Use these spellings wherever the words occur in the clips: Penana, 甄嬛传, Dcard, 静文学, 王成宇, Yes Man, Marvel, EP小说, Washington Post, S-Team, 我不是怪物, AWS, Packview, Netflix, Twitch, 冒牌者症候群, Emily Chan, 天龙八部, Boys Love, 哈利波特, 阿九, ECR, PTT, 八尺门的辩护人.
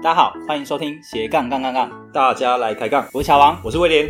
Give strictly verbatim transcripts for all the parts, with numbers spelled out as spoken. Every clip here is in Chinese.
大家好，欢迎收听斜杠杠杠杠，大家来开杠。我是小王，我是威廉。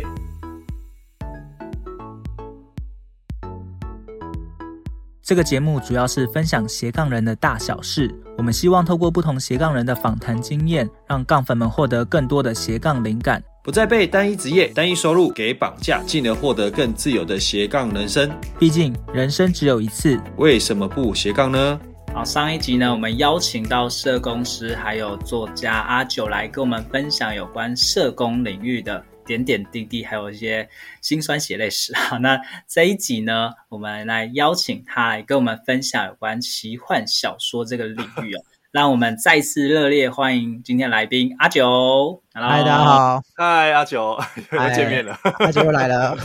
这个节目主要是分享斜杠人的大小事，我们希望透过不同斜杠人的访谈经验，让杠粉们获得更多的斜杠灵感，不再被单一职业、单一收入给绑架，进而获得更自由的斜杠人生。毕竟人生只有一次，为什么不斜杠呢？好，上一集呢，我们邀请到社工师还有作家阿九来跟我们分享有关社工领域的点点滴滴，还有一些辛酸血泪史。好，那这一集呢，我们来邀请他来跟我们分享有关奇幻小说这个领域哦。让我们再次热烈欢迎今天来宾阿九。嗨，大家好。嗨，阿九，又见面了。阿九又来了。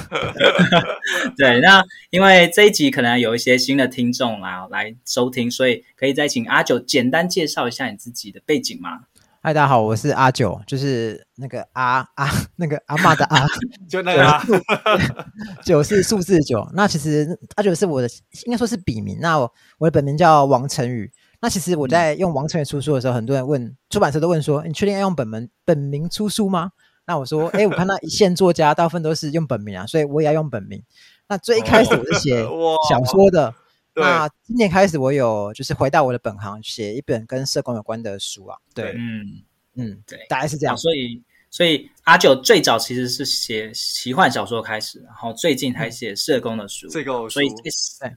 对，那因为这一集可能有一些新的听众啦来收听，所以可以再请阿九简单介绍一下你自己的背景吗？嗨，大家好，我是阿九，就是那个阿阿那个阿嬤的阿，就那个阿九是数字九。那其实阿九是我的，应该说是笔名。那 我, 我的本名叫王成宇。那其实我在用王成宇出书的时候，很多人问出版社都问说，你确定要用本名本名出书吗？那我说，哎，我看到一线作家大部分都是用本名啊，所以我也要用本名。那最一开始我是写小说的，那今年开始我有就是回到我的本行，写一本跟社工有关的书啊。对，嗯嗯，对，大概是这样。所以所以阿九最早其实是写奇幻小说开始，然后最近才写社工的书。这个，所以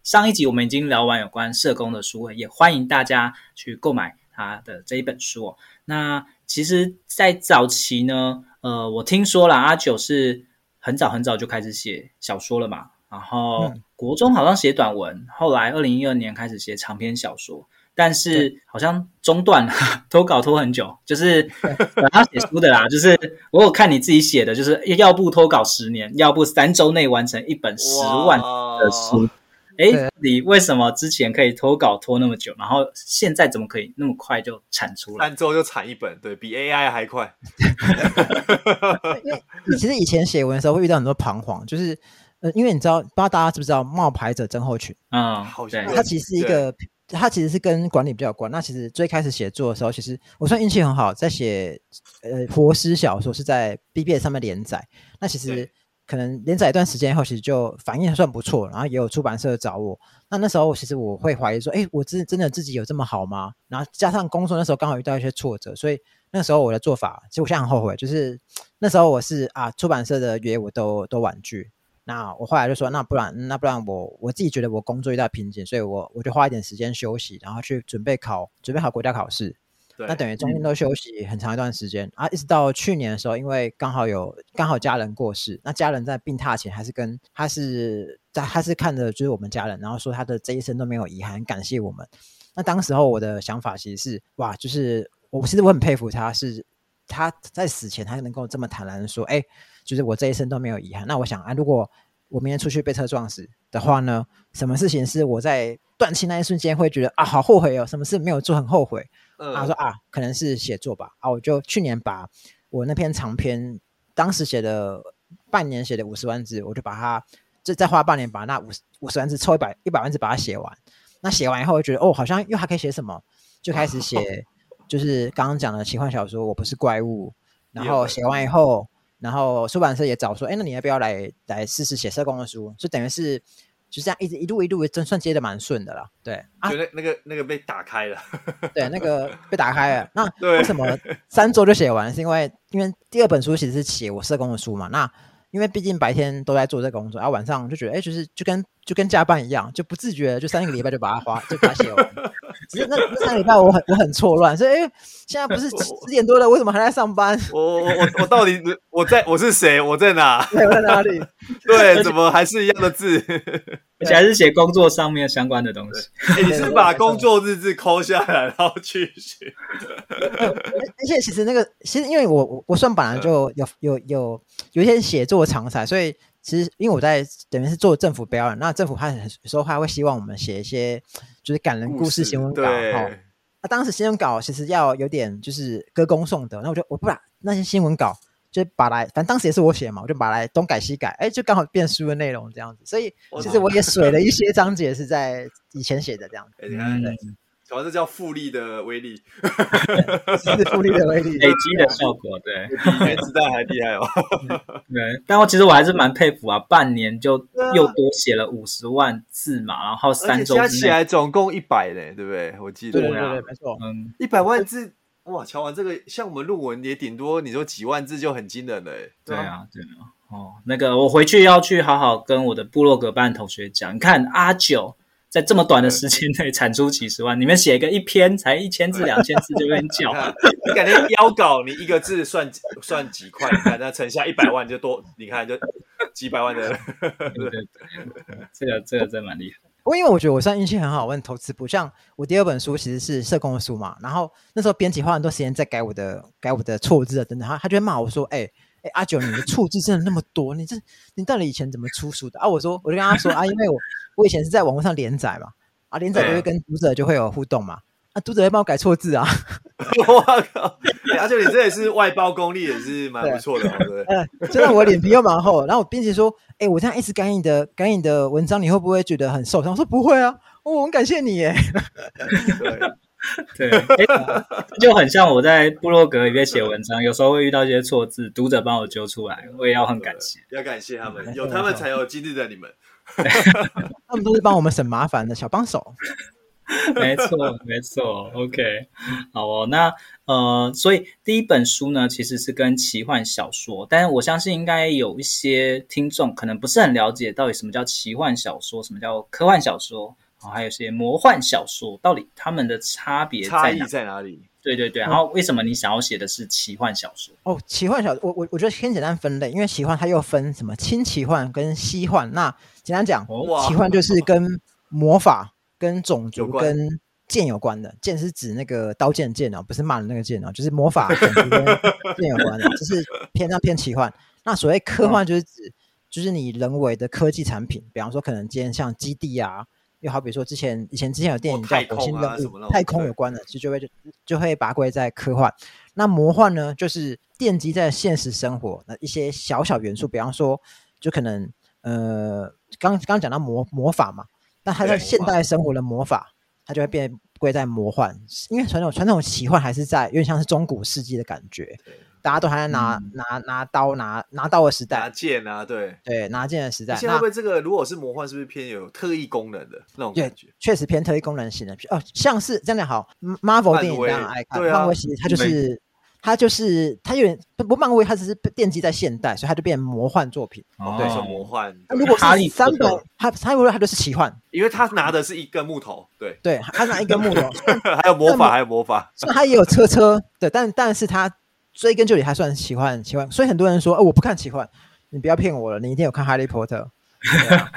上一集我们已经聊完有关社工的书，也欢迎大家去购买他的这一本书哦。那其实，在早期呢，呃，我听说了阿九是很早很早就开始写小说了嘛，然后国中好像写短文，后来二零一二年开始写长篇小说。但是好像中断了，拖稿拖很久，就是他写书的啦，就是我有看你自己写的，就是要不拖稿十年，要不三周内完成一本十万的书。哎，你为什么之前可以拖稿拖那么久，然后现在怎么可以那么快就产出了？三周就产一本，对比 A I 还快。其实以前写文的时候会遇到很多彷徨，就是、呃、因为你知道，不知道大家知不知道冒牌者症候群？嗯，对，它其实是一个。它其实是跟管理比较有关。那其实最开始写作的时候，其实我算运气很好，在写呃活诗小说是在 B B S 上面连载。那其实可能连载一段时间以后，其实就反应还算不错，然后也有出版社找我。那那时候其实我会怀疑说，哎，我真的自己有这么好吗？然后加上工作那时候刚好遇到一些挫折，所以那时候我的做法，其实我现在很后悔，就是那时候我是啊出版社的约我都都婉拒。那我后来就说，那不然，那不然我我自己觉得我工作遇到瓶颈，所以我我就花一点时间休息，然后去准备考，准备好国家考试。那等于中间都休息很长一段时间啊，一直到去年的时候，因为刚好有刚好家人过世，那家人在病榻前还是跟他是他是看着就是我们家人，然后说他的这一生都没有遗憾，感谢我们。那当时候我的想法其实是哇，就是我其实我很佩服他是。他在死前他能够这么坦然说，哎，就是我这一生都没有遗憾。那我想啊，如果我明天出去被车撞死的话呢，什么事情是我在断气那一瞬间会觉得啊好后悔哦，什么事没有做很后悔、嗯、啊说啊可能是写作吧。啊我就去年把我那篇长篇当时写的半年写的五十万字，我就把它就再花半年把那五十万字凑一百一百万字把它写完。那写完以后我觉得哦好像又还可以写什么，就开始写就是刚刚讲的奇幻小说《我不是怪物》，然后写完以后，然后出版社也找说，哎，那你要不要来来试试写社工的书？就等于是就这样一直一路一路真算接的蛮顺的啦。对，啊，就那个那个被打开了，对，那个被打开了。那为什么三周就写完？是因为因为第二本书其实是写我社工的书嘛。那因为毕竟白天都在做这个工作，然后晚上就觉得，哎，就是就跟就跟加班一样，就不自觉就三个礼拜就把它花就把它写完。只是 那, 那三个礼拜我很我很错乱，所以哎，现在不是十点多了，为什么还在上班？我我我我到底我在我是谁？我在哪？我在哪里？对，怎么还是一样的字？而且还是写工作上面相关的东西。欸、你是把工作日志抠下来，然后去写。而且其实那个，其实因为我我算本来就有有有有一些写作常才，所以其实因为我在等于是做政府标案，那政府他有时候他会希望我们写一些就是感人故事新闻稿。哦啊、当时新闻稿其实要有点就是歌功颂德，那我就我不把那些新闻稿就把来，反正当时也是我写嘛，我就把来东改西改，哎，就刚好变书的内容这样子。所以其实我也水了一些章节是在以前写的这样子。哎、嗯，主要是叫复利的威力，是复利的威力，累积的效果，对，比原子弹还厉害哦。对，但我其实我还是蛮佩服啊，半年就又多写了五十万字嘛，然后三周之内加起来总共一百嘞，对不对？我记得，对对对，没错，嗯，一百万字。哇，乔完这个，像我们论文也顶多你说几万字就很惊人了、欸。对啊，对啊。哦，那个我回去要去好好跟我的部落格班同学讲，你看阿九在这么短的时间内产出几十万，你们写个一篇才一千字、两千字就被叫，你感觉腰稿，你一个字算算几块？你看那乘下一百万就多，你看就几百万的。对对对，这个这个真蛮厉害。不过因为我觉得我算运气很好，我很投资不像我第二本书其实是社工的书嘛，然后那时候编辑花很多时间在改我的改我的错字啊等等，他他就会骂我说，哎、欸、哎、欸、阿九你的错字真的那么多，你这你到底以前怎么出书的啊？我说我就跟他说啊，因为我我以前是在网络上连载嘛，啊连载就会跟读者就会有互动嘛，啊读者会帮我改错字啊。我靠，阿九你这也是外包功力也是蛮不错的，对不对？嗯，真的我脸皮又蛮厚，然后我编辑说。哎、欸，我这样一直改你的改你的文章，你会不会觉得很受伤？我说不会啊，哦、我很感谢你耶。对，欸、就很像我在部落格里面写文章，有时候会遇到一些错字，读者帮我揪出来，我也要很感谢，要感谢他们，有他们才有今日的你们。他们都是帮我们省麻烦的小帮手。没错，没错 ，OK， 好哦。那呃，所以第一本书呢，其实是跟奇幻小说，但是我相信应该有一些听众可能不是很了解到底什么叫奇幻小说，什么叫科幻小说，哦、还有些魔幻小说，到底他们的差别在差异在哪里？对对对。然后为什么你想要写的是奇幻小说？哦，奇幻小说，我我我觉得先简单分类，因为奇幻它又分什么轻奇幻跟西幻。那简单讲，奇幻就是跟魔法。跟种族跟剑有关的，剑是指那个刀剑剑哦，不是骂的那个剑哦，就是魔法种族跟剑有关的，就是偏向偏奇幻。那所谓科幻就是指，就是你人为的科技产品，比方说可能今天像基地啊，又好比说之前以前之前有电影叫火星任务，太空有关的，就就会就会把它归在科幻。那魔幻呢，就是奠基在现实生活的一些小小元素，比方说就可能呃，刚刚讲到魔魔法嘛。但他在现代生活的魔法，他就会变归在魔幻，因为传统传统奇幻还是在有点像是中古世纪的感觉，大家都还在拿、嗯、拿拿刀拿拿刀的时代，拿剑啊，对对，拿剑的时代。现在会不会这个如果是魔幻，是不是偏有特异功能的那种感觉？确实偏特异功能型的哦，像是真的好 ，Marvel 电影这样爱看，漫威其实它就是。他就是他有点不漫威，他只是奠基在现代，所以他就变魔幻作品。哦、对，是魔幻。如果是三本，他他如果他就是奇幻，因为他拿的是一根木头，对对，他拿一根木头，还有魔法，还有魔法，所以他也有车车，对，但但是他追根究底还算奇幻奇幻，所以很多人说、哦、我不看奇幻，你不要骗我了，你一定有看哈利波特。啊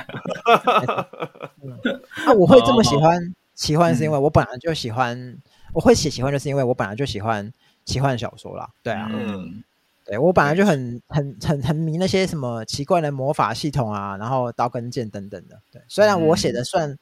嗯啊、我会这么喜欢奇幻，是因为我本来就喜欢，嗯、我会写奇幻，就是因为我本来就喜欢。奇幻小说啦，对啊，嗯，对我本来就很很很很迷那些什么奇怪的魔法系统啊，然后刀跟剑等等的。对，虽然我写的算、嗯、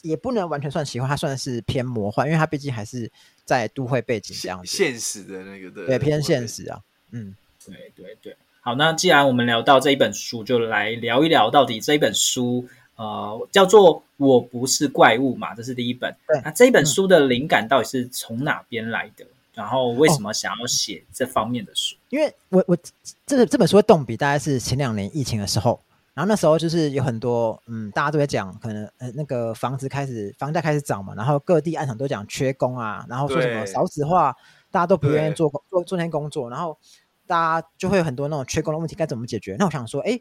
也不能完全算奇幻，它算是偏魔幻，因为它毕竟还是在都会背景这样子，现实的那个 对, 对偏现实啊，嗯，对对对。好，那既然我们聊到这一本书，就来聊一聊到底这一本书。呃，叫做我不是怪物嘛，这是第一本。那这一本书的灵感到底是从哪边来的？嗯、然后为什么想要写这方面的书？哦、因为我我这这本书的动笔大概是前两年疫情的时候，然后那时候就是有很多嗯，大家都在讲，可能、呃、那个房子开始房价开始涨嘛，然后各地暗场都讲缺工啊，然后说什么少子化，大家都不愿意做做做那些工作，然后大家就会有很多那种缺工的问题该怎么解决？那我想说，哎。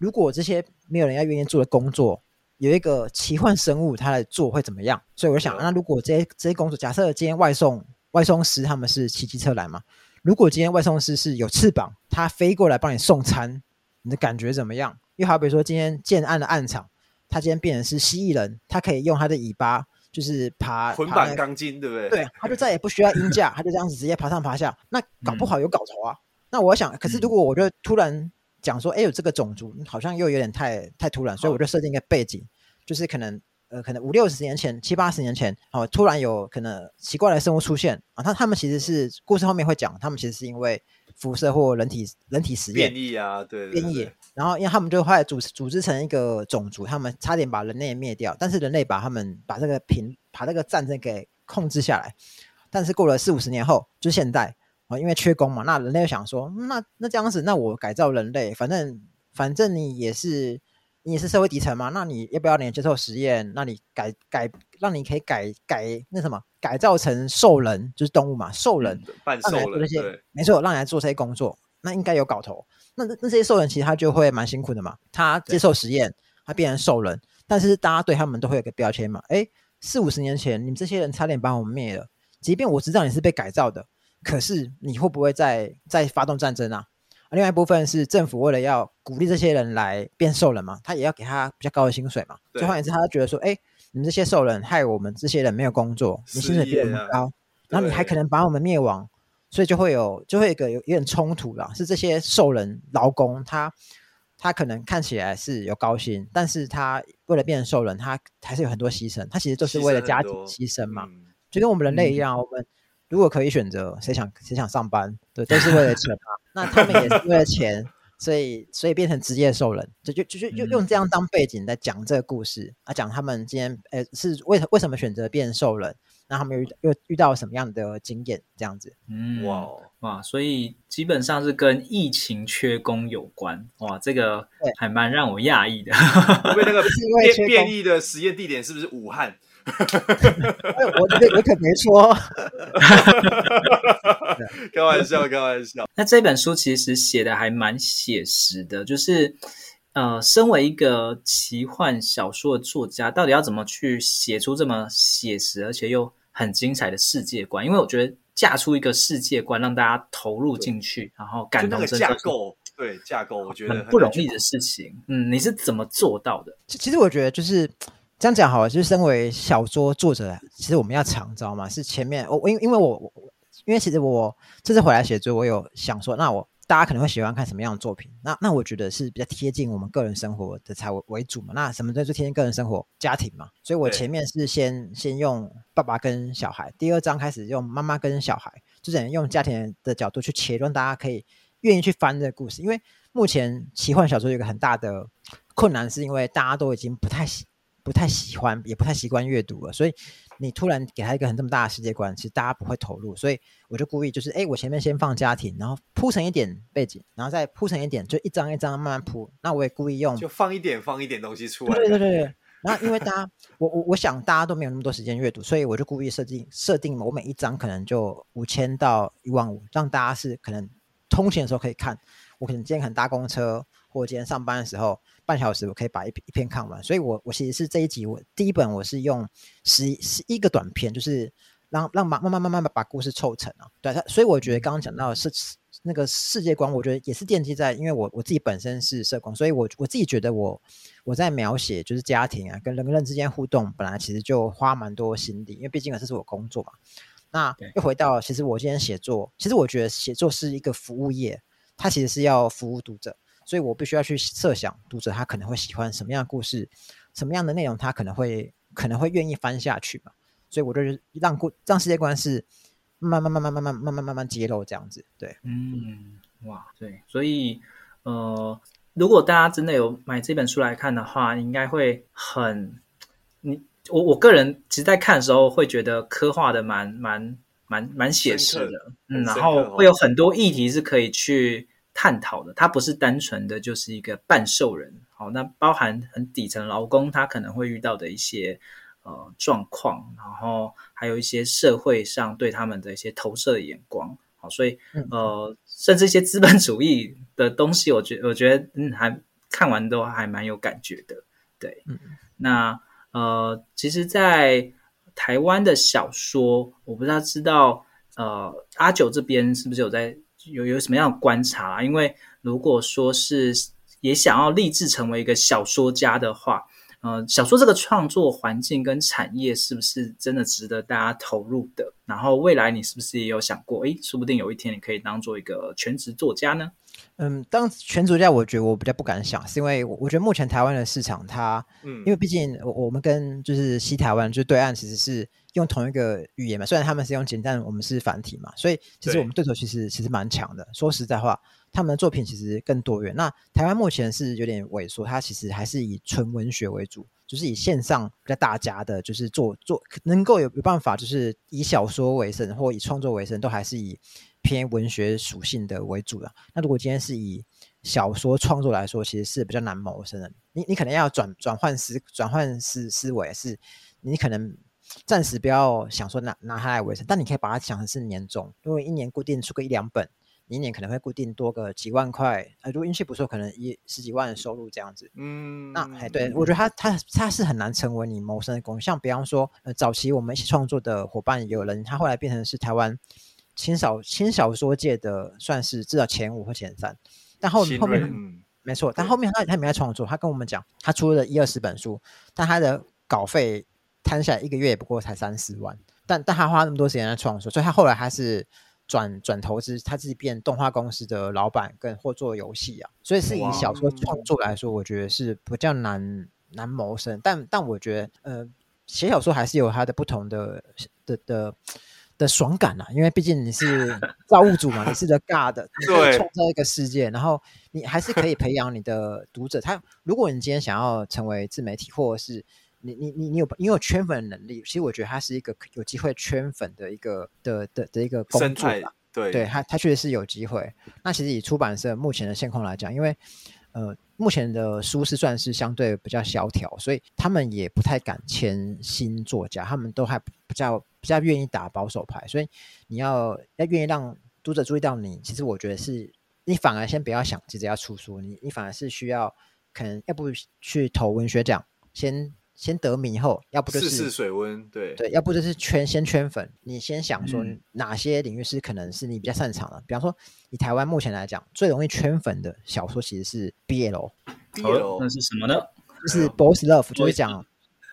如果这些没有人要愿意做的工作有一个奇幻生物它来做会怎么样，所以我就想、啊、那如果这些这些公主，假设今天外送外送师他们是骑机车来嘛，如果今天外送师是有翅膀，他飞过来帮你送餐，你的感觉怎么样？又好比说今天建案的案场，他今天变成是蜥蜴人，他可以用他的尾巴就是爬捆绑钢筋，对不对？对，他就再也不需要鹰架，他就这样子直接爬上爬下，那搞不好有搞头啊、嗯、那我想，可是如果我就突然讲说哎、嗯欸，有这个种族好像又有点太太突然，所以我就设定一个背景，就是可能呃，可能五六十年前七八十年前、哦、突然有可能奇怪的生物出现、啊、他, 他们其实是故事后面会讲，他们其实是因为辐射或人体人体实验变异啊，对对对对，然后因为他们就后来 组, 组织成一个种族，他们差点把人类灭掉，但是人类把他们把这个平把这个战争给控制下来，但是过了四五十年后就现代、哦、因为缺工嘛，那人类就想说 那, 那这样子，那我改造人类，反正反正你也是你也是社会底层嘛，那你要不要你接受实验，那你改改让你可以改改那什么改造成兽人，就是动物嘛，兽人、嗯、半兽人，对，没错，让你来做这些工作，那应该有搞头。 那, 那这些兽人其实他就会蛮辛苦的嘛，他接受实验他变成兽人，但是大家对他们都会有个标签嘛，哎，四五十年前你们这些人差点把我们灭了，即便我知道你是被改造的，可是你会不会再再发动战争啊？另外一部分是政府为了要鼓励这些人来变兽人嘛，他也要给他比较高的薪水嘛，所以换言之他就觉得说哎、欸，你们这些兽人害我们这些人没有工作，你薪水比我们高、啊、然后你还可能把我们灭亡，所以就会有就会有一个 有, 有点冲突啦，是这些兽人劳工他他可能看起来是有高薪，但是他为了变成兽人他还是有很多牺牲，他其实就是为了家庭牺牲嘛，就跟我们人类一样、嗯、我们如果可以选择谁想谁想上班，对，都是为了钱嘛那他们也是为了钱所以所以变成职业兽人，就就就用这样当背景来讲这个故事啊，讲他们今天、欸、是 为, 为什么选择变兽人，那他们 又, 又遇到什么样的经验这样子。嗯，哇哇，所以基本上是跟疫情缺工有关，哇，这个还蛮让我讶异的因为那个变异的实验地点是不是武汉我这个可没说开玩笑开玩笑那这本书其实写的还蛮写实的，就是呃，身为一个奇幻小说的作家，到底要怎么去写出这么写实而且又很精彩的世界观，因为我觉得架出一个世界观让大家投入进去，然后感动真的，就那个架构，对，架构我觉得很不容易的事情。嗯，你是怎么做到的？其实我觉得就是这样讲好了，就是身为小说作者，其实我们要藏，知道吗？是前面我因因为我因为其实我这次回来写作，我有想说，那我大家可能会喜欢看什么样的作品？那那我觉得是比较贴近我们个人生活的才为主嘛。那什么叫做贴近个人生活？家庭嘛。所以我前面是先先用爸爸跟小孩，第二章开始用妈妈跟小孩，就等于用家庭的角度去切，让大家可以愿意去翻这个故事。因为目前奇幻小说有一个很大的困难，是因为大家都已经不太喜。不太喜欢也不太习惯阅读了，所以你突然给他一个很这么大的世界观，其实大家不会投入，所以我就故意就是哎，我前面先放家庭，然后铺成一点背景，然后再铺成一点，就一张一张慢慢铺，那我也故意用就放一点放一点东西出来，对对 对, 对然后因为大家 我, 我, 我想大家都没有那么多时间阅读，所以我就故意设定设定我每一张可能就五千到一万五，让大家是可能通勤的时候可以看，我可能今天可能搭公车或今天上班的时候半小时我可以把一篇看完，所以 我, 我其实是这一集我第一本我是用十一个短篇，就是让让慢慢慢慢把故事凑成、啊、对，所以我觉得刚刚讲到是那个世界观，我觉得也是奠基在因为 我, 我自己本身是社工，所以 我, 我自己觉得我我在描写就是家庭啊跟人跟人之间互动本来其实就花蛮多心力，因为毕竟这是我工作嘛。那又回到其实我今天写作，其实我觉得写作是一个服务业，它其实是要服务读者，所以我必须要去设想读者他可能会喜欢什么样的故事，什么样的内容他可能会可能会愿意翻下去嘛。所以我就让让世界观是慢慢慢慢慢慢慢慢慢慢揭露这样子，对，嗯，哇，对，所以呃，如果大家真的有买这本书来看的话，应该会很，你我我个人其实在看的时候会觉得刻画的蛮蛮蛮蛮写实的，嗯，然后会有很多议题是可以去探讨的，它不是单纯的就是一个半兽人，好，那包含很底层劳工他可能会遇到的一些呃状况，然后还有一些社会上对他们的一些投射的眼光，好，所以呃，甚至一些资本主义的东西，我觉我觉得嗯，还看完都还蛮有感觉的，对，嗯，那呃，其实在台湾的小说，我不知道知道呃阿九这边是不是有在有有什么样的观察啦？因为如果说是也想要立志成为一个小说家的话，呃，小说这个创作环境跟产业是不是真的值得大家投入的？然后未来你是不是也有想过，诶，说不定有一天你可以当做一个全职作家呢？嗯，当全职作家我觉得我比较不敢想，是因为我觉得目前台湾的市场它、嗯、因为毕竟我们跟就是西台湾就是对岸其实是用同一个语言嘛，虽然他们是用简单，我们是繁体嘛，所以其实我们对手其实其实蛮强的，说实在话他们的作品其实更多元。那台湾目前是有点萎缩，它其实还是以纯文学为主，就是以线上比较大家的就是做做能够 有, 有办法就是以小说为生或以创作为生，都还是以偏文学属性的为主啦。那如果今天是以小说创作来说，其实是比较难谋生的。 你, 你可能要转转换思转换思思维，是你可能暂时不要想说 拿, 拿它来维生，但你可以把它想成是年终，因为一年固定出个一两本，你一年可能会固定多个几万块、呃、如果运气不错可能一十几万的收入这样子。嗯，那对，我觉得 它, 它, 它是很难成为你谋生的工具。像比方说、呃、早期我们一起创作的伙伴，有人他后来变成是台湾轻 小, 轻小说界的算是至少前五或前三，但 后, 后面、嗯、没错，但后面 他, 他没在创作，他跟我们讲他出了一二十本书，但他的稿费摊下来一个月也不过才三四万， 但, 但他花那么多时间在创作，所以他后来他是 转, 转投资，他自己变动画公司的老板跟或做游戏啊，所以是以小说创作来说，我觉得是比较难难谋生。但但我觉得呃，写小说还是有他的不同的的的的爽感啊，因为毕竟你是造物主嘛，你是个 God， 你是创造一个世界，然后你还是可以培养你的读者。他如果你今天想要成为自媒体，或者是你, 你, 你, 有你有圈粉的能力，其实我觉得它是一个有机会圈粉的一个的的的一个工作吧。对，对，它它确实是有机会。那其实以出版社目前的现况来讲，因为呃目前的书是算是相对比较萧条，所以他们也不太敢签新作家，他们都还比较比较愿意打保守牌。所以你要要愿意让读者注意到你，其实我觉得是你反而先不要想急着要出书，你你反而是需要可能要不去投文学奖，先。先得名以后，要不就是试试水温，对对，要不就是圈先圈粉。你先想说哪些领域是可能是你比较擅长的，嗯、比方说以台湾目前来讲，最容易圈粉的小说其实是 B L， B L 那是什么呢？就是 Boys Love， 就是讲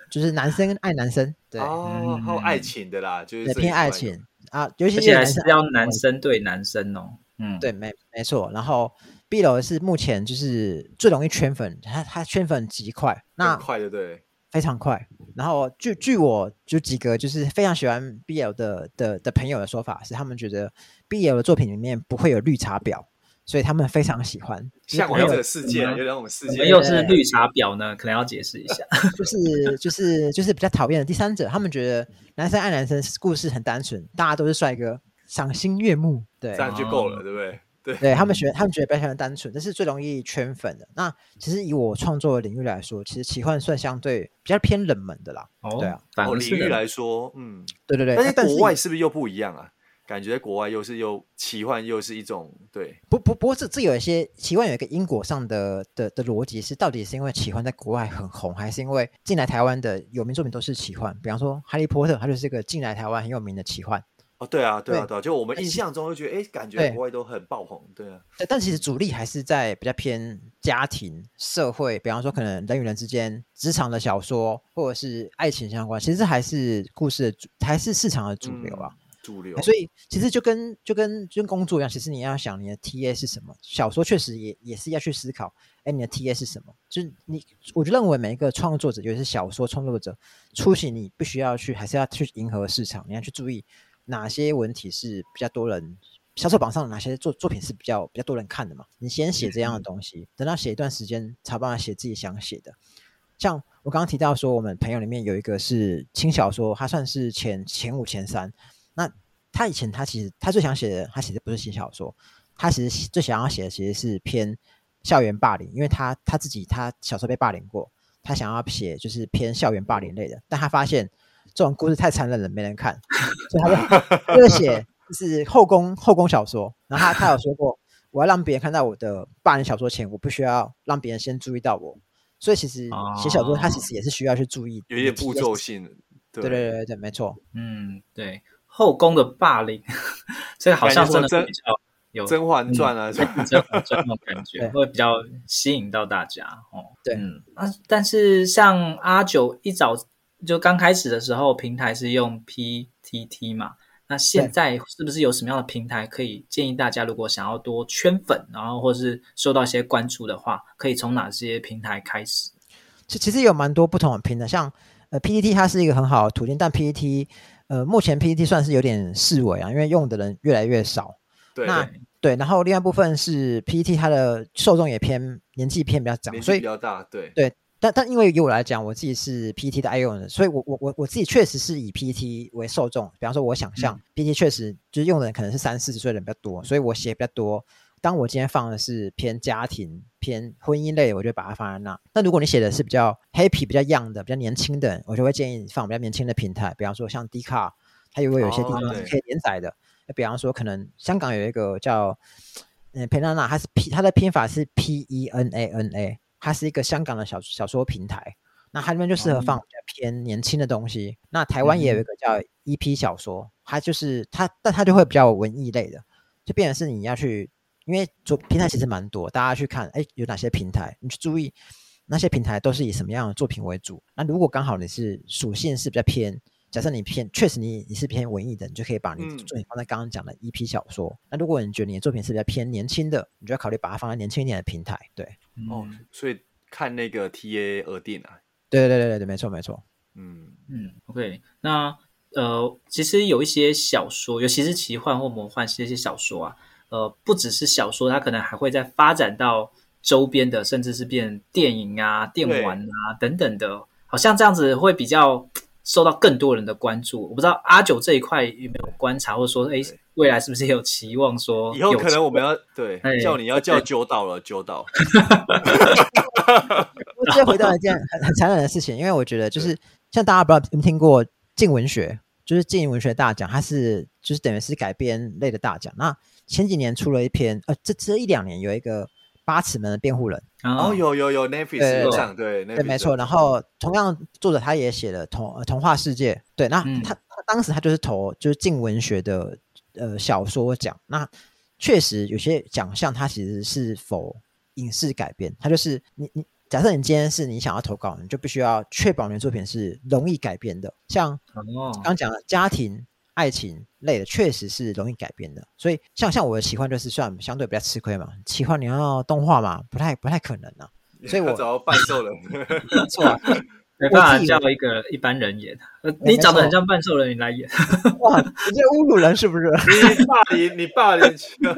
就是男生爱男生，对，哦，还有爱情的啦，就是偏爱情啊，尤其是还是要男生对男生哦，嗯，对，没没错，然后。B L 是目前就是最容易圈粉，它它圈粉极快，那快就对。非常快，然后 据, 据我就几个就是非常喜欢 B L 的 的, 的朋友的说法是，他们觉得 B L 的作品里面不会有绿茶婊，所以他们非常喜欢。像我有这个世界，有两种世界，又是绿茶婊呢，可能要解释一下，就是就是就是比较讨厌的第三者。他们觉得男生爱男生故事很单纯，大家都是帅哥，赏心悦目，对，这样就够了，对不对？对, 对他们觉得他们觉得比较喜欢单纯，这是最容易圈粉的。那其实以我创作的领域来说，其实奇幻算相对比较偏冷门的啦。哦，对啊，哦，领域来说，嗯，对对对。但是国外是不是又不一样啊？感觉在国外又是又奇幻又是一种对。不不不过这这有一些奇幻有一个因果上的的的逻辑是，到底是因为奇幻在国外很红，还是因为进来台湾的有名作品都是奇幻？比方说《哈利波特》，它就是一个进来台湾很有名的奇幻。哦，对啊，对啊，对啊，就我们印象中就觉得，哎，感觉国外都很爆红，对啊。对，但其实主力还是在比较偏家庭、社会，比方说可能人与人之间、职场的小说，或者是爱情相关，其实还是故事的，还是市场的主流啊。嗯，主流。所以其实就跟就跟就跟工作一样，其实你要想你的 T A 是什么，小说确实也也是要去思考，哎，你的 T A 是什么？就是你，我就认为每一个创作者，尤其是小说创作者，初期你必须要去，还是要去迎合市场，你要去注意。哪些文体是比较多人销售榜上的哪些 作, 作品是比 较, 比较多人看的嘛？你先写这样的东西，等到写一段时间才帮他写自己想写的。像我刚刚提到说，我们朋友里面有一个是轻小说，他算是 前, 前五前三。那他以前他其实他最想写的，他写的不是轻小说，他其实最想要写的其实是偏校园霸凌，因为他他自己他小时候被霸凌过，他想要写就是偏校园霸凌类的，但他发现。这种故事太残忍了，没人看，所以他就写就是后宫后宫小说。然后 他, 他有说过，我要让别人看到我的霸凌小说前，我不需要让别人先注意到我，所以其实写小说它其实也是需要去注意、啊、有一些步骤性。 对, 对对对对，没错。嗯，对，后宫的霸凌这个好像真的比较有甄嬛传啊，甄嬛传那种感觉会比较吸引到大家、哦、对、嗯啊、但是像阿九一早就刚开始的时候平台是用 P T T 嘛，那现在是不是有什么样的平台可以建议大家，如果想要多圈粉然后或是受到一些关注的话，可以从哪些平台开始？其实有蛮多不同的平台，像、呃、P T T 它是一个很好的途径，但 P T T、呃、目前 P T T 算是有点式微啊，因为用的人越来越少。 对, 那 对, 对然后另外一部分是 P T T 它的受众也偏年纪偏比较长，年纪比较大。对对，但, 但因为以我来讲，我自己是 P T 的爱用人，所以我我我自己确实是以 P T 为受众。比方说我想象、嗯、P T 确实就是用的人可能是三四十岁的人比较多，所以我写比较多。当我今天放的是偏家庭偏婚姻类，我就把它放在那。那如果你写的是比较 happy 比较 young 的比较年轻的人，我就会建议放比较年轻的平台，比方说像 Dcard 它也会有一些地方是可以连载的、哦、比方说可能香港有一个叫、嗯、Penana， 它, 是 P, 它的拼法是 P E N A N A，它是一个香港的 小, 小说平台，那它那边就适合放比较偏年轻的东西、嗯、那台湾也有一个叫 E P 小说，它就是它，但它就会比较文艺类的，就变成是你要去，因为平台其实蛮多，大家去看哎，有哪些平台，你去注意那些平台都是以什么样的作品为主。那如果刚好你是属性是比较偏，假设你偏确实 你, 你是偏文艺的，你就可以把你作品放在刚刚讲的 E P 小说、嗯、那如果你觉得你的作品是比较偏年轻的，你就要考虑把它放在年轻一点的平台。对、嗯哦、所以看那个 T A 而定啊。对对对对，没错没错。嗯嗯 ，OK， 那呃，其实有一些小说，尤其是奇幻或魔幻这些小说啊，呃，不只是小说，它可能还会再发展到周边的，甚至是变电影啊、电玩啊等等的，好像这样子会比较受到更多人的关注。我不知道阿九这一块有没有观察，或者说，哎，未来是不是也有期望说有？以后可能我们要对叫你要叫九岛了，九岛。我直接回到一件很很残忍的事情，因为我觉得就是像大家不知道有没有听过静文学，就是静文学大奖，它是就是等于是改编类的大奖。那前几年出了一篇，呃，这这一两年有一个八尺门的辩护人，哦，有有有 Netflix 有上，对对，没错。然后同样作者他也写了童、呃、童话世界，对，那他、嗯、他当时他就是投就是静文学的呃小说奖。那确实有些奖项它其实是否影视改编，它就是你你假设你今天是你想要投稿，你就必须要确保你的作品是容易改编的。像刚讲的家庭爱情类的确实是容易改编的，所以像像我的奇幻就是算相对比较吃亏嘛，奇幻你要动画嘛，不太不太可能啊，所以我找半兽人没错啊，没办法叫一个一般人演，你长得很像半兽人你来演，哇，你这侮辱人是不是？你霸凌，你霸凌去了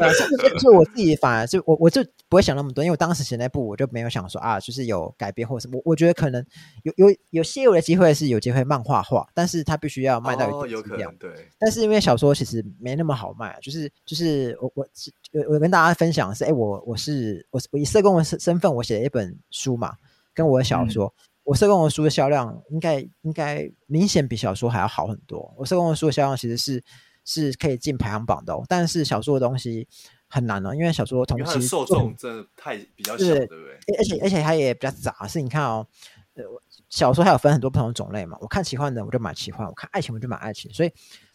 所, 以所以我自己反而就 我, 我就不会想那么多，因为我当时写那部我就没有想说啊，就是有改编或什么， 我, 我觉得可能有有有些有的机会是有机会漫画化，但是它必须要卖到一定质量、哦、对，但是因为小说其实没那么好卖，就是就是我我我跟大家分享是，哎，我我是我以社工的身份我写了一本书嘛，跟我的小说、嗯、我社工的书的销量应该应该明显比小说还要好很多，我社工的书的销量其实是是可以进排行榜的、哦、但是小说的东西很难哦，因为小说同期受众真的太比较小，对不对？而且而且它也比较杂，是你看哦，小说还有分很多不同的种类嘛，我看奇幻的我就买奇幻，我看爱情我就买爱情，所以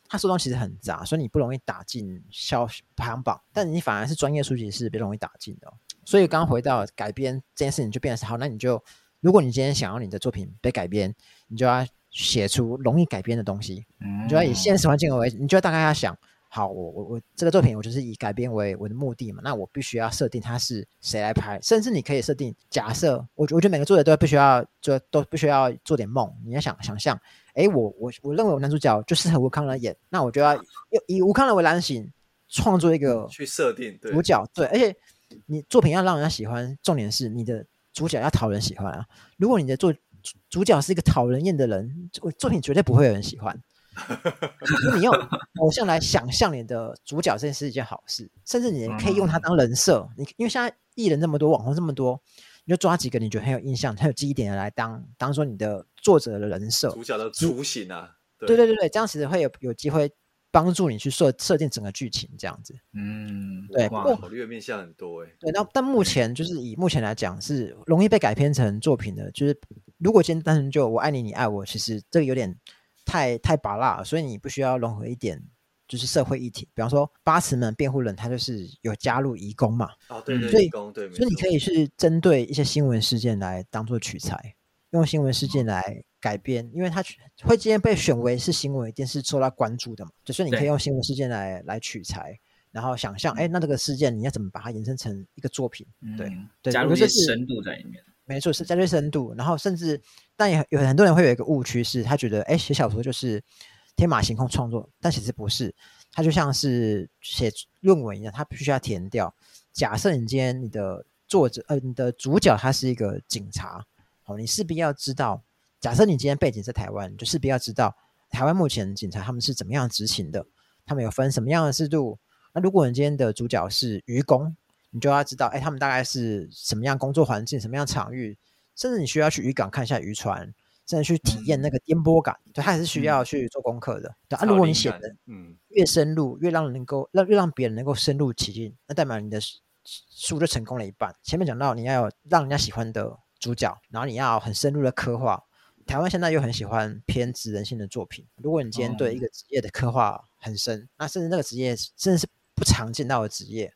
它受众其实很杂，所以你不容易打进销排行榜，但你反而是专业书籍是比较容易打进的、哦，所以刚刚回到改编这件事情就变成好，那你就如果你今天想要你的作品被改编，你就要写出容易改编的东西、嗯、你就要以现实环境为，你就要大概要想好，我我我这个作品我就是以改编为我的目的嘛，那我必须要设定它是谁来拍，甚至你可以设定假设，我我觉得每个作者都必须要做都必须要做点梦，你要想想象，哎，我我我认为我男主角就适合吴康仁演，那我就要以吴康仁为蓝型创作一个去设定主角，对，而且你作品要让人家喜欢，重点是你的主角要讨人喜欢啊！如果你的作主角是一个讨人厌的人，作品绝对不会有人喜欢。你用偶像来想象你的主角，这是一件好事，甚至你可以用他当人设。你因为现在艺人这么多，网红这么多，你就抓几个你觉得很有印象、很有记忆点的来当当做你的作者的人设，主角的雏形啊！对对对对，这样其实会有有机会帮助你去设设定整个剧情这样子。嗯，对，考虑的面向很多哎、欸。对，那但目前就是以目前来讲是容易被改编成作品的，就是如果今天单纯就我爱你你爱我，其实这个有点太太拔辣了，所以你必须要融合一点就是社会议题，比方说八尺门辩护人他就是有加入移工嘛，啊、哦、对对，所以移工对，所以你可以去针对一些新闻事件来当做取材，用新闻事件来改编，因为他会今天被选为是新闻一定是受到关注的嘛，就是你可以用新闻事件 来, 来取材，然后想象哎、嗯，那这个事件你要怎么把它延伸成一个作品、嗯、对对，加入一些深度在里面，没错，是加入深度，然后甚至但也有很多人会有一个误区是他觉得哎，写小说就是天马行空创作，但其实不是，它就像是写论文一样，它必须要填掉。假设你今天你的作者呃你的主角他是一个警察，好，你势必要知道，假设你今天背景在台湾，你就势必要知道台湾目前警察他们是怎么样执勤的，他们有分什么样的制度。那如果你今天的主角是渔工，你就要知道，哎，他们大概是什么样工作环境、什么样场域，甚至你需要去渔港看一下渔船。真的去体验那个颠簸感，对，他也是需要去做功课的、嗯对啊、如果你写的越深入、嗯、越让人能够越让别人能够深入其境，那代表你的书就成功了一半。前面讲到你要有让人家喜欢的主角，然后你要很深入的刻画，台湾现在又很喜欢偏职人性的作品，如果你今天对一个职业的刻画很深、哦、那甚至那个职业真的是不常见到的职业，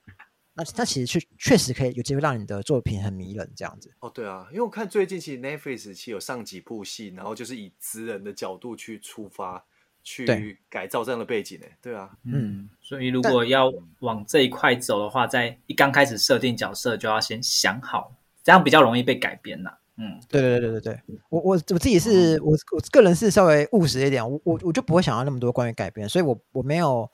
那它其实确实可以有机会让你的作品很迷人这样子。哦，对啊，因为我看最近其实 Netflix 其实有上几部戏，然后就是以职人的角度去出发，去改造这样的背景。对啊，嗯，所以如果要往这一块走的话，在一刚开始设定角色就要先想好，这样比较容易被改编啦、啊。嗯，对对对对对，我我我自己是我我个人是稍微务实一点，我我我就不会想要那么多关于改编，所以我我没有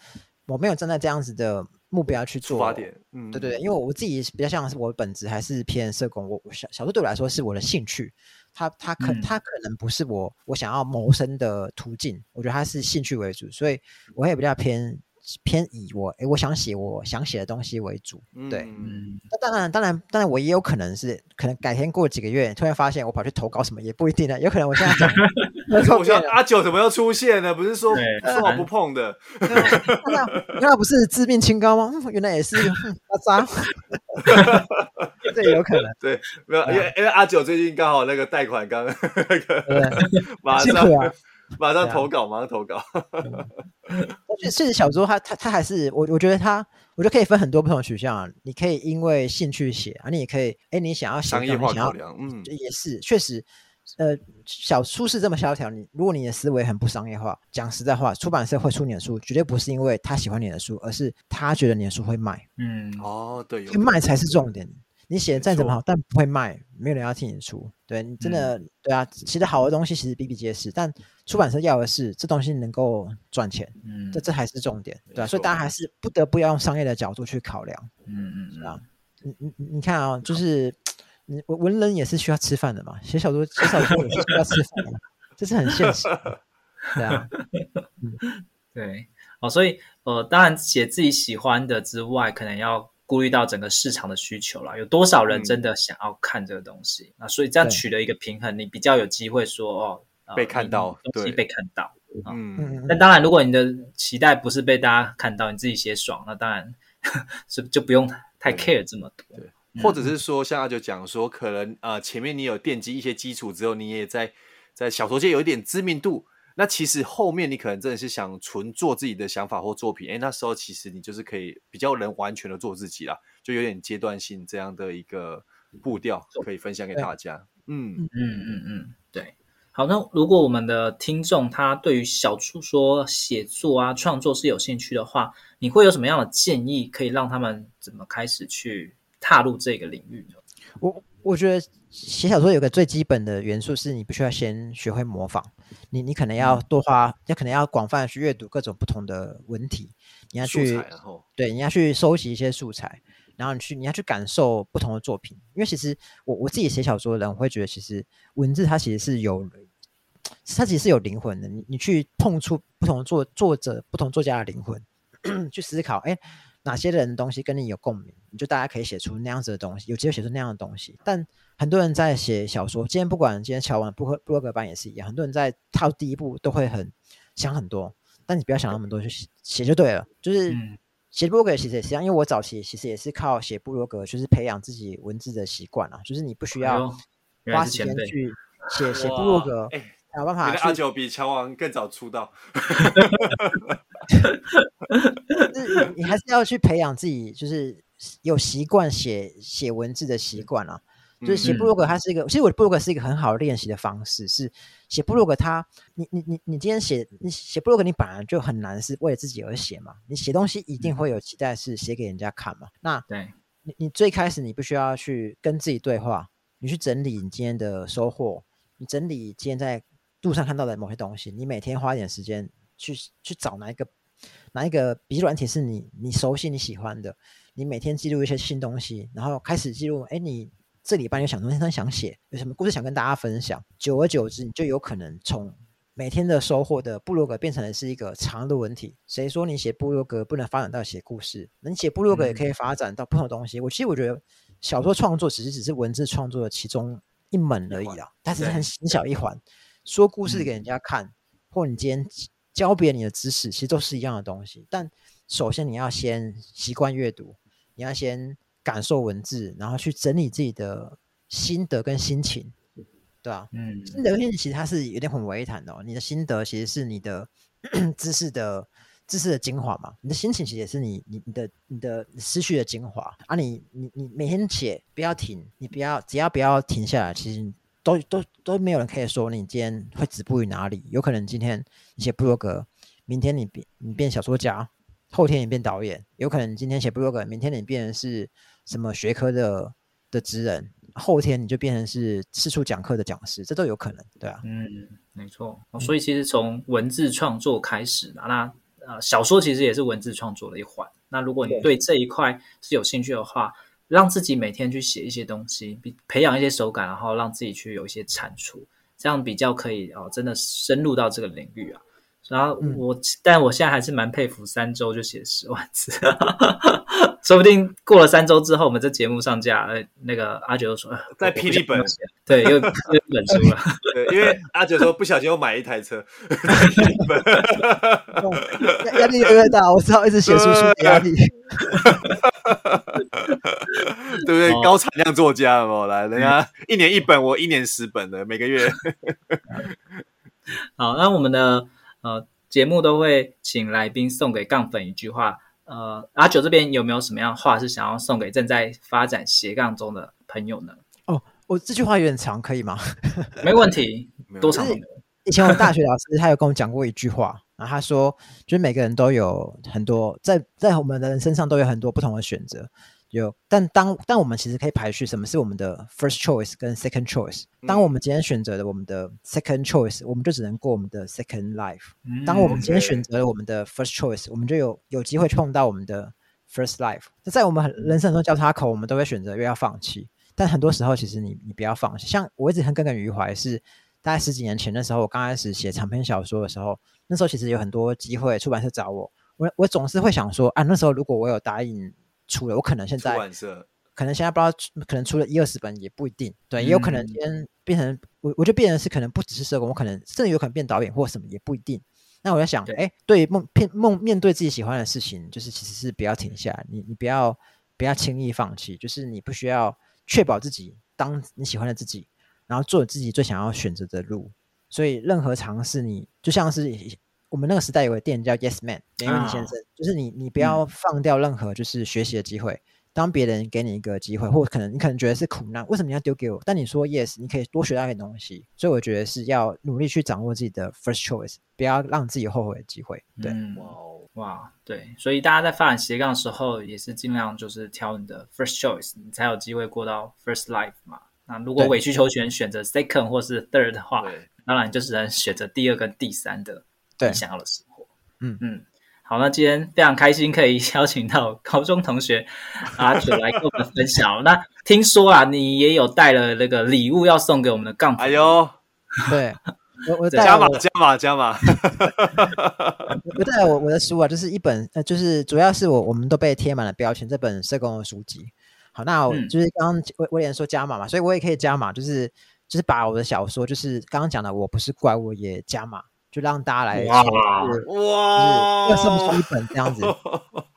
我没有站在这样子的目标去做出发点、嗯、对对对，因为我自己比较像是我本质还是偏社工，我小说对我来说是我的兴趣，它它 可,、嗯、它可能不是我我想要谋生的途径，我觉得它是兴趣为主，所以我也比较偏偏以我诶我想写我想写的东西为主，对，嗯，那当然当然当然我也有可能是可能改天过几个月突然发现我跑去投稿什么也不一定了，有可能我现在讲我说阿九怎么又出现了？不是说说好不碰的，那不是自命清高吗？嗯、原来也是阿渣，这也有可能。对，没有，因为因为阿九最近刚好那个贷款刚那个，马上马上投稿，马上投稿。但是小说他他他还是我我觉得他，我觉得可以分很多不同的取向、啊。你可以因为兴趣写、啊、你也可以哎、欸，你想要写商业化考量，嗯，也是确实。呃，小书是这么萧条，你如果你的思维很不商业化，讲实在话，出版社会出你的书绝对不是因为他喜欢你的书，而是他觉得你的书会卖。嗯，哦，对，会卖才是重点。你写的再怎么好，但不会卖，没有人要听你的书。对你真的、嗯、对啊，其实好的东西其实比比皆是，但出版社要的是这东西能够赚钱，嗯，这这还是重点，对吧、啊？所以大家还是不得不要用商业的角度去考量。嗯嗯，啊，你你你看啊、哦，就是。文人也是需要吃饭的嘛，写小说写小说也是需要吃饭的，这是很现实的，对啊，嗯、对，哦，所以呃，当然写自己喜欢的之外，可能要顾虑到整个市场的需求啦，有多少人真的想要看这个东西、嗯、啊？所以这样取得一个平衡，你比较有机会说哦、呃，被看到，东西被看到，嗯，嗯但当然，如果你的期待不是被大家看到，你自己写爽，那当然是就不用太 care 这么多。对。或者是说像阿九讲说可能、呃、前面你有奠基一些基础之后，你也在在小说界有一点知名度，那其实后面你可能真的是想纯做自己的想法或作品，那时候其实你就是可以比较能完全的做自己啦，就有点阶段性这样的一个步调可以分享给大家。嗯嗯嗯嗯，对。好，那如果我们的听众他对于小说写作啊创作是有兴趣的话，你会有什么样的建议可以让他们怎么开始去踏入这个领域？我我觉得写小说有个最基本的元素是你必须要先学会模仿，你你可能要多花，嗯、你可能要广泛的去阅读各种不同的文体，你要去素材、哦、对，你要去收集一些素材，然后你去你要去感受不同的作品，因为其实我我自己写小说的人，我会觉得其实文字它其实是有它其实是有灵魂的，你你去碰触不同作作者、不同作家的灵魂，去思考，哎。哪些人的东西跟你有共鸣，你就大家可以写出那样子的东西，有机会写出那样的东西。但很多人在写小说，今天不管今天乔完布洛格版也是一样，很多人在踏入第一步都会很想很多，但你不要想那么多，就写就对了。就是写部落格其实也是这样，因为我早期其实也是靠写部落格，就是培养自己文字的习惯啊。就是你不需要花时间去写写部落格，才有办法。阿九比乔王更早出道。你还是要去培养自己，就是有习惯写写文字的习惯啊。就是写部落格它是一个，其实我的部落格是一个很好的练习的方式，是写部落格它你你你你今天写你写部落格你本来就很难是为了自己而写嘛，你写东西一定会有期待是写给人家看嘛，那对你你最开始你必须要去跟自己对话，你去整理你今天的收获，你整理今天在路上看到的某些东西，你每天花一点时间去去找哪一个哪一个笔记软体是你你熟悉你喜欢的，你每天记录一些新东西，然后开始记录，哎你这礼拜有想东西想写，有什么故事想跟大家分享，久而久之你就有可能从每天的收获的部落格变成的是一个长的文体。谁说你写部落格不能发展到写故事，你写部落格也可以发展到不同的东西、嗯、我其实我觉得小说创作只是只是文字创作的其中一门而已啦，它只是很小一环，说故事给人家看、嗯、或你今天教别人你的知识其实都是一样的东西，但首先你要先习惯阅读，你要先感受文字，然后去整理自己的心得跟心情，对吧、啊嗯？心得跟心情其实它是有点混为一谈的、哦。你的心得其实是你的知识的知识的精华嘛，你的心情其实也是你你你的你的思绪的精华啊你！你你你每天写，不要停，你不要只要不要停下来，其实都都都没有人可以说你今天会止步于哪里。有可能今天你写部落格，明天你变你变小说家，后天你变导演，有可能今天写部落格，明天你变成是什么学科的的职人，后天你就变成是四处讲课的讲师，这都有可能，对啊，嗯，没错、哦、所以其实从文字创作开始嘛，那、呃、小说其实也是文字创作的一环，那如果你对这一块是有兴趣的话，让自己每天去写一些东西，培养一些手感，然后让自己去有一些产出，这样比较可以、哦、真的深入到这个领域啊。然后我、嗯，但我现在还是蛮佩服，三周就写十万字，说不定过了三周之后，我们这节目上架，那个阿九就说在霹雳本，对，又又本书了，对，因为阿九说不小心又买一台车，压力越来越大，我知道一直写书书的压力，对不对？哦、高产量作家了嘛，来，人家一年一本，我一年十本的，每个月。好，那我们的。呃，节目都会请来宾送给杠粉一句话。呃，阿九这边有没有什么样的话是想要送给正在发展斜杠中的朋友呢？哦，我这句话有点长，可以吗？没问题，多长？以前我大学老师他有跟我讲过一句话，然后他说，就是每个人都有很多在在我们的人身上都有很多不同的选择。有，但当但我们其实可以排序什么是我们的 first choice 跟 second choice。当我们今天选择了我们的 second choice， 我们就只能过我们的 second life。当我们今天选择了我们的 first choice， 我们就有有机会碰到我们的 first life。在我们人生很多交叉口，我们都会选择越要放弃。但很多时候，其实你你不要放弃。像我一直很耿耿于怀，是大概十几年前的时候，我刚开始写长篇小说的时候，那时候其实有很多机会，出版社找我，我我总是会想说，啊，那时候如果我有答应。出了我可能现在可能现在不知道可能出了一二十本也不一定，对，也有可能今天变成、嗯、我我就变成是可能不只是社工，我可能甚至有可能变导演或什么也不一定。那我在想，哎，对梦梦面对自己喜欢的事情，就是其实是不要停下来，你你不要不要轻易放弃，就是你不需要确保自己当你喜欢的自己，然后做自己最想要选择的路。所以任何尝试，你就像是我们那个时代有个店叫 Yes Man， 严允先生，就是你，你不要放掉任何就是学习的机会。嗯、当别人给你一个机会，或可能你可能觉得是苦难，为什么你要丢给我？但你说 Yes， 你可以多学到一点东西。所以我觉得是要努力去掌握自己的 first choice， 不要让自己后悔的机会。对，嗯、哇哇，对，所以大家在发展斜杠的时候，也是尽量就是挑你的 first choice， 你才有机会过到 first life 嘛。那如果委曲求全选择 second 或是 third 的话，当然你就只能选择第二跟第三的。你想要的生活。嗯嗯，好，那今天非常开心可以邀请到高中同学阿九来跟我们分享。那听说啊，你也有带了那个礼物要送给我们的杠粉。哎呦，对，我我带加码加码加码，我带了我我的书啊，就是一本，呃、就是主要是我我们都被贴满了标签，这本社工的书籍。好，那我就是刚刚威廉说加码嘛，所以我也可以加码，就是就是把我的小说，就是刚刚讲的，我不是怪物也加码。就让大家来哇哇，要送出一本这样子。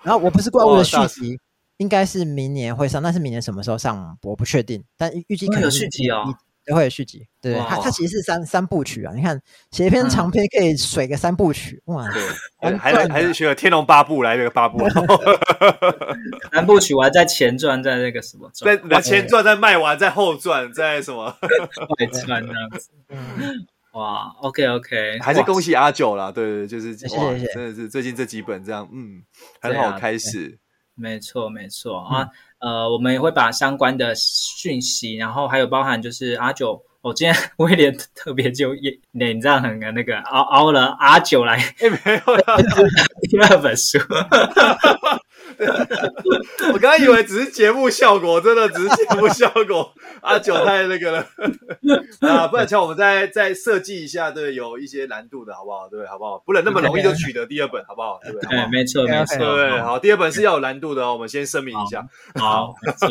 然后我不是怪物的续集，应该是明年会上，但是明年什么时候上我不确定，但预计可能有续集哦，会有续集。对，它它其实是三三部曲啊，你看写一篇长篇可以水个三部曲，嗯、哇！对，还还是学《天龙八部》来这个八部，三部曲完在前传，在那个什么，在前传在卖完，在后传在什么外传这样子。嗯哇 ，OK OK， 还是恭喜阿九啦，对对，就是谢谢谢谢，真的是最近这几本这样，嗯，很好开始，啊、没错没错、嗯、啊，呃，我们也会把相关的讯息，然后还有包含就是阿九，我、哦、今天威廉特别就脸上很那个凹凹了阿九来，哎、欸、没有啦，第二本书，我刚刚以为只是节目效果，真的只是节目效果，阿九太那个了。啊，不然瞧我们再再设计一下，对，有一些难度的，好不好？对，好不好？不能那么容易就取得第二本，好不好？对，对，没错，没错，对，好，第二本是要有难度的哦，我们先声明一下。好，好没错。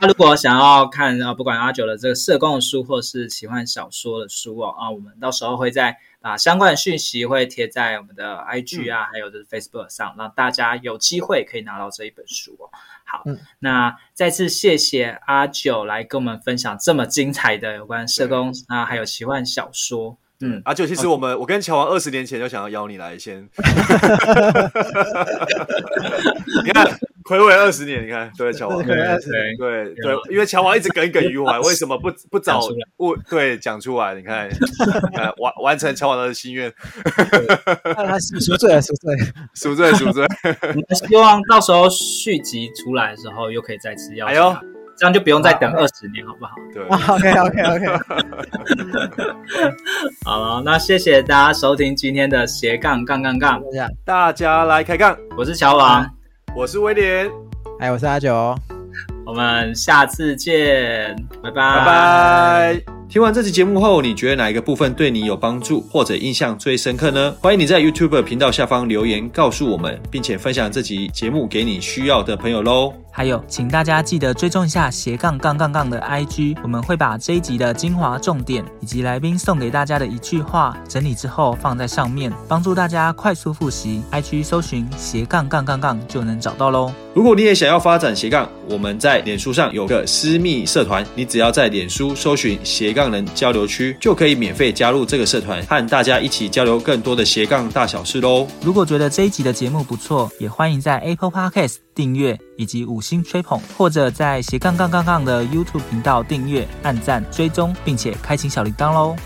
那如果想要看啊，不管阿九的这个社工的书，或是奇幻小说的书哦，啊，我们到时候会在。啊，相关的讯息会贴在我们的 I G 啊，嗯、还有就是 Facebook 上，让大家有机会可以拿到这一本书哦。好，嗯、那再次谢谢阿九来跟我们分享这么精彩的有关社工啊，还有奇幻小说。嗯，阿九，其实我们、okay. 我跟乔王二十年前就想要邀你来先，你看睽违二十年，你看对乔王，对对 对, 對，因为乔王一直耿耿于怀，为什么不不早不对讲出来？你看，你看完完成乔王的心愿，他赎罪赎罪赎罪赎罪，希望到时候续集出来的时候又可以再次邀请他。哎呦这样就不用再等二十年，好不好？对 ，OK，OK，OK。好了，那谢谢大家收听今天的斜杠杠杠杠，大家来开杠。我是乔王，啊、我是威廉，哎，我是阿九，我们下次见，拜拜拜拜。听完这期节目后，你觉得哪一个部分对你有帮助或者印象最深刻呢？欢迎你在 YouTube 频道下方留言告诉我们，并且分享这期节目给你需要的朋友咯。还有请大家记得追踪一下斜杠杠杠杠的 I G， 我们会把这一集的精华重点以及来宾送给大家的一句话整理之后放在上面，帮助大家快速复习。 I G 搜寻斜杠杠杠杠就能找到咯。如果你也想要发展斜杠，我们在脸书上有个私密社团，你只要在脸书搜寻斜杠人交流区就可以免费加入这个社团，和大家一起交流更多的斜杠大小事咯。如果觉得这一集的节目不错，也欢迎在 Apple Podcast 订阅以及五星吹捧，或者在斜杠杠杠杠的 YouTube 频道订阅按赞追踪，并且开启小铃铛咯。